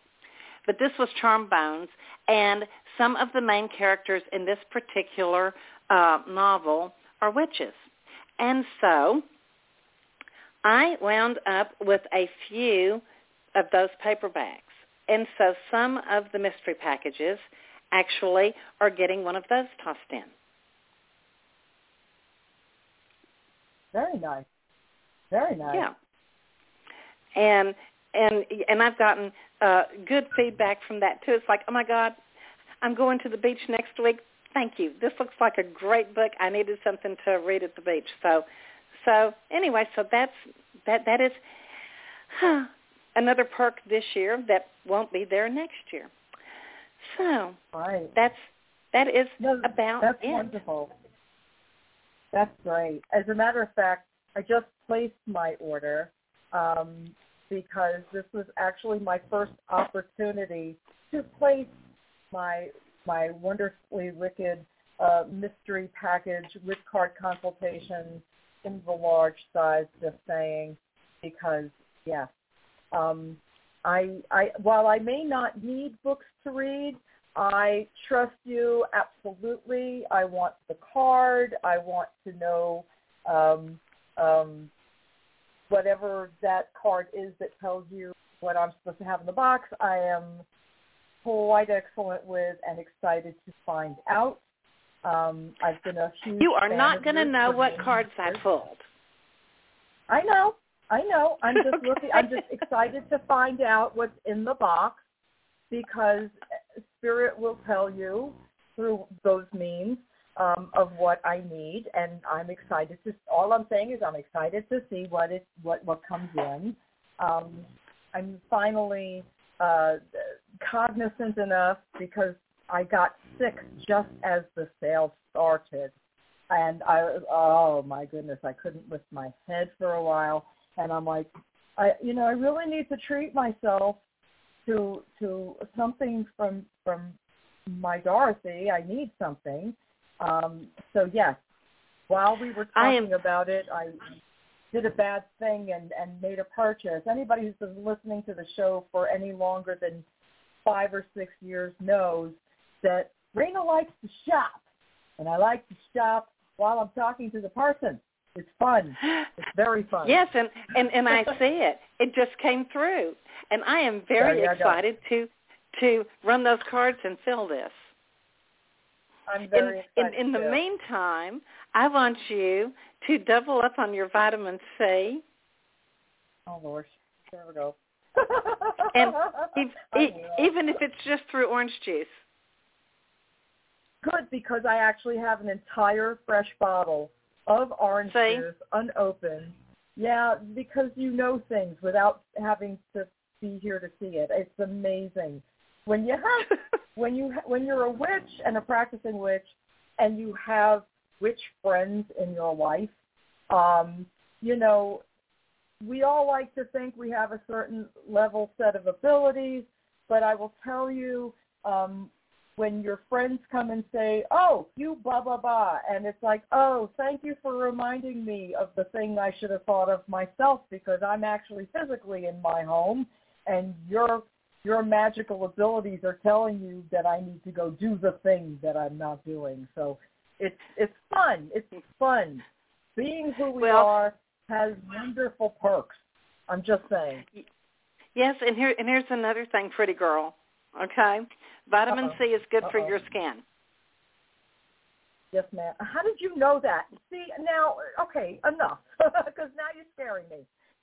But this was Charmed Bones, and some of the main characters in this particular uh, novel are witches. And so I wound up with a few of those paperbacks. And so some of the mystery packages actually are getting one of those tossed in. Very nice. Very nice. Yeah. And and and I've gotten uh, good feedback from that, too. It's like, oh, my God, I'm going to the beach next week. Thank you. This looks like a great book. I needed something to read at the beach. So so anyway, so that's that that is... Huh, another perk this year that won't be there next year. So right. that's that is no, about that's it. That's wonderful. That's great. As a matter of fact, I just placed my order um, because this was actually my first opportunity to place my my wonderfully wicked uh, mystery package with card consultation in the large size. Just saying, because yes. Um, I, I, while I may not need books to read, I trust you absolutely. I want the card. I want to know um, um, whatever that card is that tells you what I'm supposed to have in the box. I am quite excellent with and excited to find out. Um, I've been a huge You are fan not going to know what cards I pulled. I know. I know. I'm just okay. looking. I'm just excited to find out what's in the box because Spirit will tell you through those means um, of what I need, and I'm excited to. All I'm saying is I'm excited to see what it what what comes in. Um, I'm finally uh, cognizant enough because I got sick just as the sale started, and I oh my goodness, I couldn't lift my head for a while. And I'm like, I, you know, I really need to treat myself to to something from from my Dorothy. I need something. Um, so yes, while we were talking am, about it, I did a bad thing and, and made a purchase. Anybody who's been listening to the show for any longer than five or six years knows that Raina likes to shop, and I like to shop while I'm talking to the person. It's fun. It's very fun. Yes, and, and, and I see it. It just came through. And I am very there excited to to run those cards and fill this. I'm very in, excited. In, in the meantime, I want you to double up on your vitamin C. Oh, Lord. There we go. And if, if, even if it's just through orange juice. Good, because I actually have an entire fresh bottle of orange See? juice, unopened. Yeah, because you know things without having to be here to see it. It's amazing when you have when you when you're a witch and a practicing witch, and you have witch friends in your life. Um, you know, we all like to think we have a certain level set of abilities, but I will tell you. Um, when your friends come and say, oh, you blah, blah, blah, and it's like, oh, thank you for reminding me of the thing I should have thought of myself because I'm actually physically in my home and your your magical abilities are telling you that I need to go do the thing that I'm not doing. So it's, it's fun. It's fun. Being who we well, are has wonderful perks. I'm just saying. Yes, and here and here's another thing, pretty girl. Okay, vitamin Uh-oh. C is good Uh-oh. for your skin. Yes, ma'am. How did you know that? See, now, okay, enough, because now you're scaring me.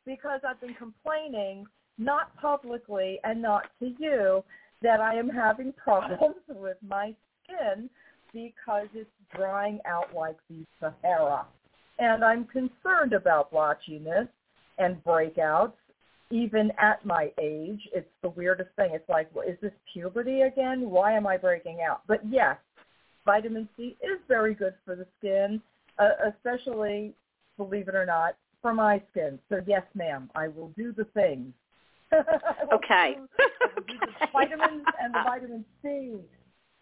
Because I've been complaining, not publicly and not to you, that I am having problems with my skin because it's drying out like the Sahara. And I'm concerned about blotchiness and breakouts. Even at my age, it's the weirdest thing. It's like, well, is this puberty again? Why am I breaking out? But yes, vitamin C is very good for the skin, uh, especially, believe it or not, for my skin. So yes, ma'am, I will do the things. Okay. Do, do the vitamins and the vitamin C.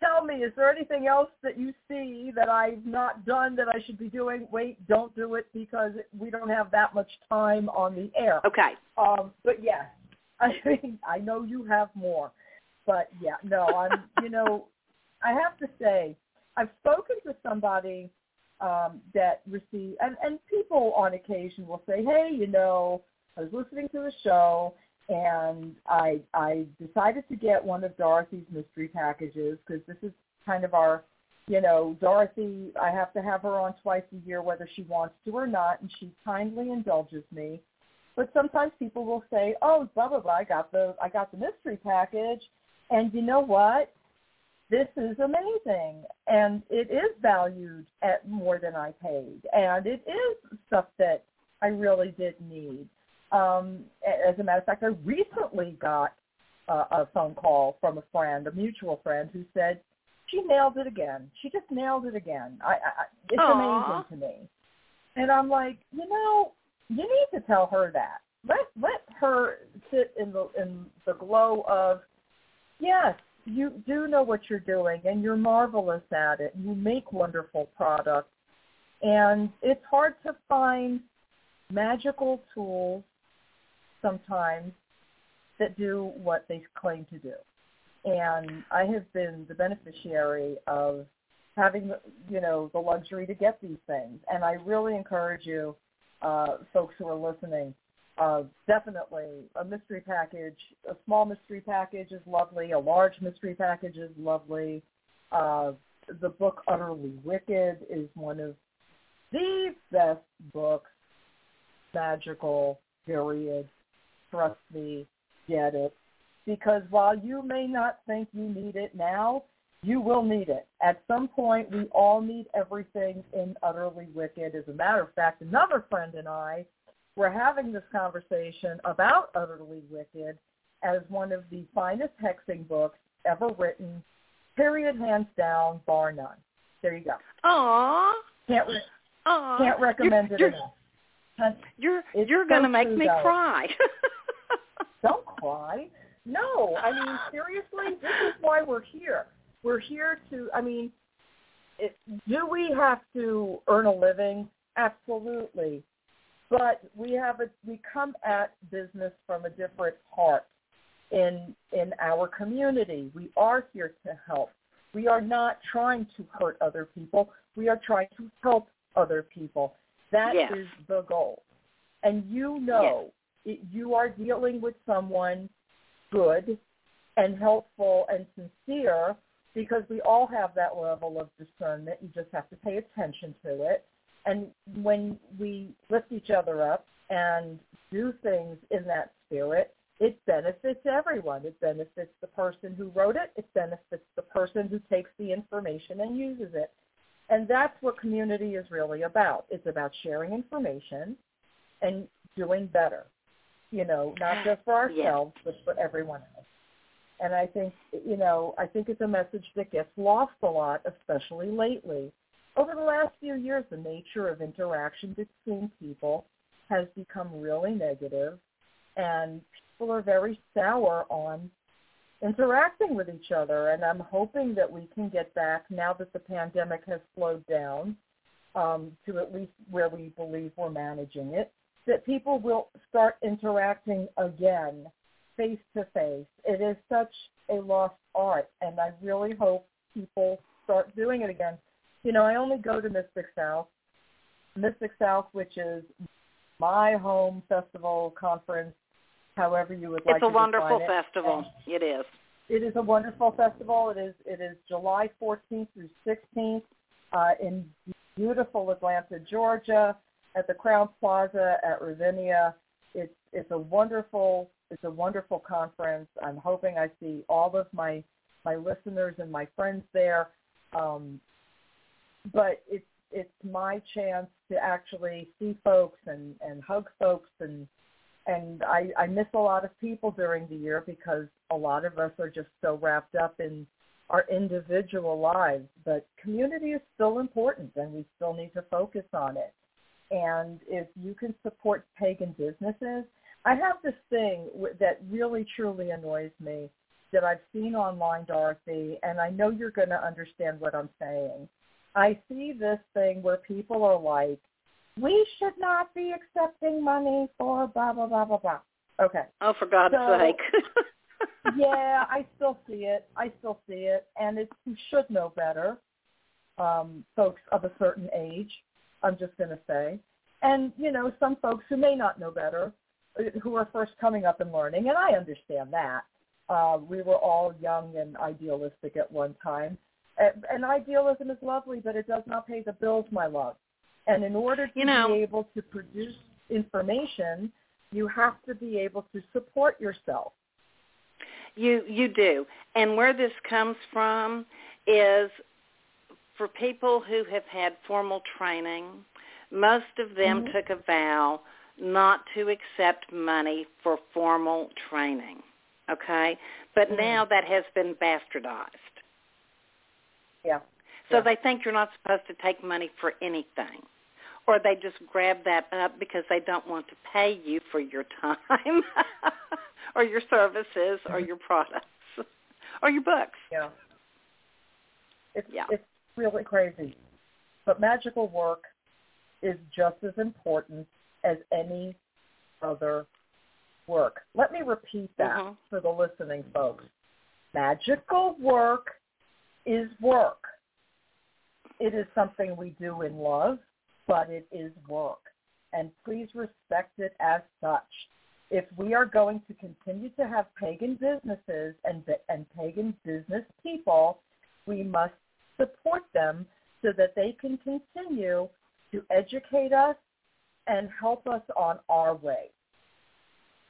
Tell me, is there anything else that you see that I've not done that I should be doing? Wait, don't do it because we don't have that much time on the air. Okay. Um, but, yeah, I mean, I know you have more. But, yeah, no, I'm, you know, I have to say, I've spoken to somebody um, that received, and, and people on occasion will say, hey, you know, I was listening to the show. And I I decided to get one of Dorothy's mystery packages because this is kind of our, you know, Dorothy, I have to have her on twice a year whether she wants to or not, and she kindly indulges me. But sometimes people will say, oh, blah, blah, blah, I got the, I got the mystery package, and you know what? This is amazing, and it is valued at more than I paid, and it is stuff that I really did need. Um, as a matter of fact, I recently got uh, a phone call from a friend, a mutual friend, who said, she nailed it again. She just nailed it again. I, I, it's Aww. amazing to me. And I'm like, you know, you need to tell her that. Let let her sit in the, in the glow of, yes, you do know what you're doing, and you're marvelous at it, and you make wonderful products. And it's hard to find magical tools sometimes that do what they claim to do. And I have been the beneficiary of having, you know, the luxury to get these things. And I really encourage you, uh, folks who are listening, uh, definitely a mystery package, a small mystery package is lovely, a large mystery package is lovely. Uh, the book Utterly Wicked is one of the best books, magical, period. Trust me, get it. Because while you may not think you need it now, you will need it. At some point, we all need everything in Utterly Wicked. As a matter of fact, another friend and I were having this conversation about Utterly Wicked as one of the finest hexing books ever written, period, hands down, bar none. There you go. Aww. Can't, re- Aww. Can't recommend you're, it you're- enough. You're it's you're so gonna make me though. cry. Don't cry. No, I mean seriously, this is why we're here. We're here to. I mean, it, do we have to earn a living? Absolutely, but we have a we come at business from a different heart. In in our community, we are here to help. We are not trying to hurt other people. We are trying to help other people. That yes. is the goal. And you know yes. it, you are dealing with someone good and helpful and sincere because we all have that level of discernment. You just have to pay attention to it. And when we lift each other up and do things in that spirit, it benefits everyone. It benefits the person who wrote it. It benefits the person who takes the information and uses it. And that's what community is really about. It's about sharing information and doing better, you know, not just for ourselves, yeah. but for everyone else. And I think, you know, I think it's a message that gets lost a lot, especially lately. Over the last few years, the nature of interaction between people has become really negative, and people are very sour on interacting with each other, and I'm hoping that we can get back, now that the pandemic has slowed down, um, to at least where we believe we're managing it, that people will start interacting again face-to-face. It is such a lost art, and I really hope people start doing it again. You know, I only go to Mystic South, Mystic South, which is my home festival conference, however you would like it's to define it. It's a wonderful festival. And it is. It is a wonderful festival. It is It is July fourteenth through sixteenth uh, in beautiful Atlanta, Georgia, at the Crown Plaza at Ravinia. It's it's a wonderful it's a wonderful conference. I'm hoping I see all of my, my listeners and my friends there. Um, but it's it's my chance to actually see folks and, and hug folks and And I, I miss a lot of people during the year because a lot of us are just so wrapped up in our individual lives. But community is still important, and we still need to focus on it. And if you can support pagan businesses, I have this thing that really, truly annoys me that I've seen online, Dorothy, and I know you're going to understand what I'm saying. I see this thing where people are like, we should not be accepting money for blah, blah, blah, blah, blah. Okay. Oh, for God's so, sake. yeah, I still see it. I still see it. And it's, you should know better, um, folks of a certain age, I'm just going to say. And, you know, some folks who may not know better, who are first coming up and learning, and I understand that. Uh, we were all young and idealistic at one time. And, and idealism is lovely, but it does not pay the bills, my love. And in order to you know, be able to produce information, you have to be able to support yourself. You you do. And where this comes from is for people who have had formal training, most of them mm-hmm. took a vow not to accept money for formal training, okay? But mm-hmm. now that has been bastardized. Yeah. So yeah. they think you're not supposed to take money for anything. Or they just grab that up because they don't want to pay you for your time or your services or your products or your books. Yeah. It's, yeah. it's really crazy. But magical work is just as important as any other work. Let me repeat that mm-hmm. for the listening folks. Magical work is work. It is something we do in love, but it is work, and please respect it as such. If we are going to continue to have pagan businesses and and pagan business people, we must support them so that they can continue to educate us and help us on our way.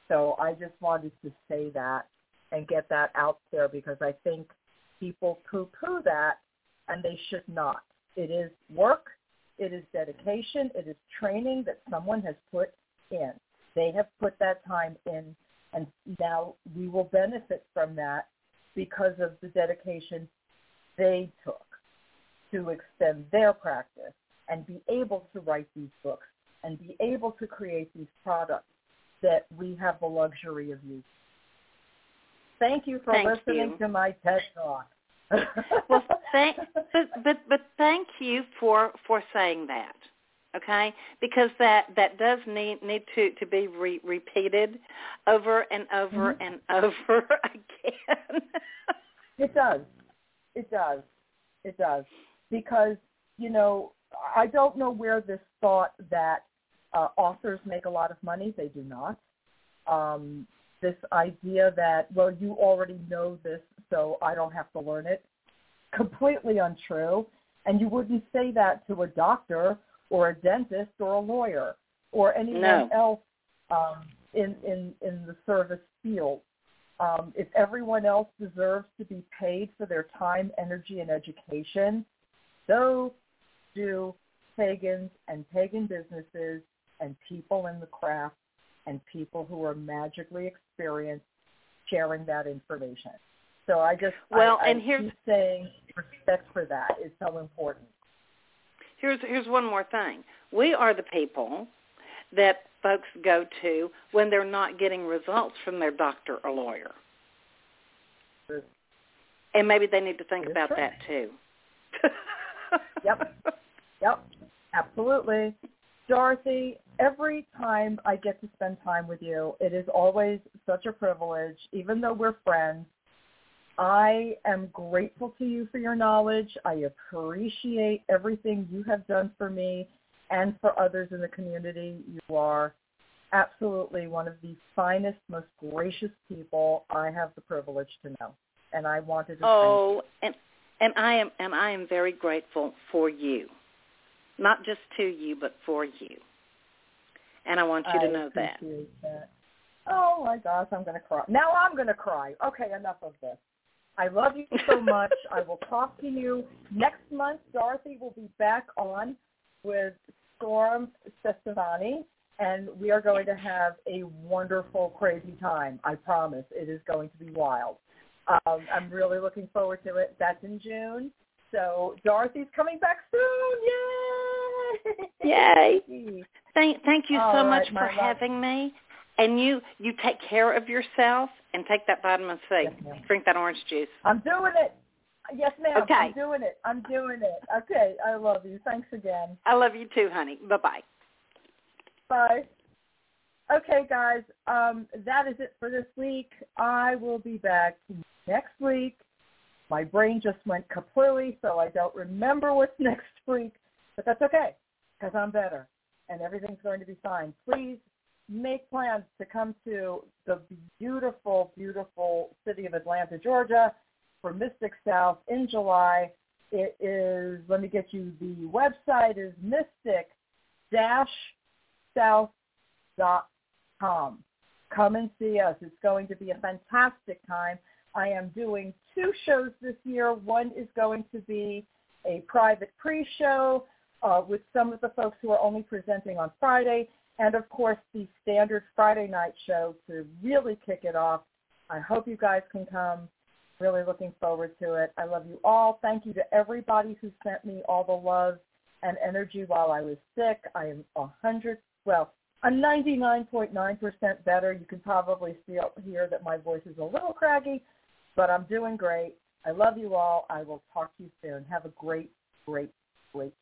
So I just wanted to say that and get that out there because I think people poo-poo that, and they should not. It is work. It is dedication. It is training that someone has put in. They have put that time in, and now we will benefit from that because of the dedication they took to extend their practice and be able to write these books and be able to create these products that we have the luxury of using. Thank you for thank listening you. to my TED Talk. Well, thank, but, but, but thank you for, for saying that, okay? Because that, that does need, need to, to be re- repeated over and over mm-hmm. and over again. It does. It does. It does. Because, you know, I don't know where this thought that uh, authors make a lot of money. They do not. Um, this idea that, well, you already know this, so I don't have to learn it, completely untrue. And you wouldn't say that to a doctor or a dentist or a lawyer or anyone no. else um, in, in, in the service field. Um, if everyone else deserves to be paid for their time, energy, and education, so do pagans and pagan businesses and people in the craft and people who are magically experienced sharing that information. So I just well, I, and I here's, keep saying respect for that is so important. Here's here's one more thing. We are the people that folks go to when they're not getting results from their doctor or lawyer. True. And maybe they need to think about true. that too. Yep. Yep. Absolutely. Dorothy, every time I get to spend time with you, it is always such a privilege. Even though we're friends, I am grateful to you for your knowledge. I appreciate everything you have done for me and for others in the community. You are absolutely one of the finest, most gracious people I have the privilege to know. And I wanted to oh, thank you. And, and I am and I am very grateful for you. Not just to you, but for you. And I want you I to know that. that. Oh, my gosh, I'm going to cry. Now I'm going to cry. Okay, enough of this. I love you so much. I will talk to you next month. Dorothy will be back on with Storm Sestavani, and we are going to have a wonderful, crazy time. I promise. It is going to be wild. Um, I'm really looking forward to it. That's in June. So Dorothy's coming back soon. Yay! Yay! Thank, thank you All so right, much for having me. And you, you take care of yourself and take that vitamin C. Yes, drink that orange juice. I'm doing it. Yes, ma'am. Okay. I'm doing it. I'm doing it. Okay. I love you. Thanks again. I love you too, honey. Bye-bye. Bye. Okay, guys. Um, that is it for this week. I will be back next week. My brain just went completely, so I don't remember what's next week. But that's okay, because I'm better, and everything's going to be fine. Please make plans to come to the beautiful, beautiful city of Atlanta, Georgia, for Mystic South in July. It is, let me get you, the website is mystic south dot com. Come and see us. It's going to be a fantastic time. I am doing two shows this year. One is going to be a private pre-show uh, with some of the folks who are only presenting on Friday, and, of course, the standard Friday night show to really kick it off. I hope you guys can come. Really looking forward to it. I love you all. Thank you to everybody who sent me all the love and energy while I was sick. I am one hundred, well, I'm ninety-nine point nine percent better. You can probably see up here that my voice is a little craggy, but I'm doing great. I love you all. I will talk to you soon. Have a great, great, great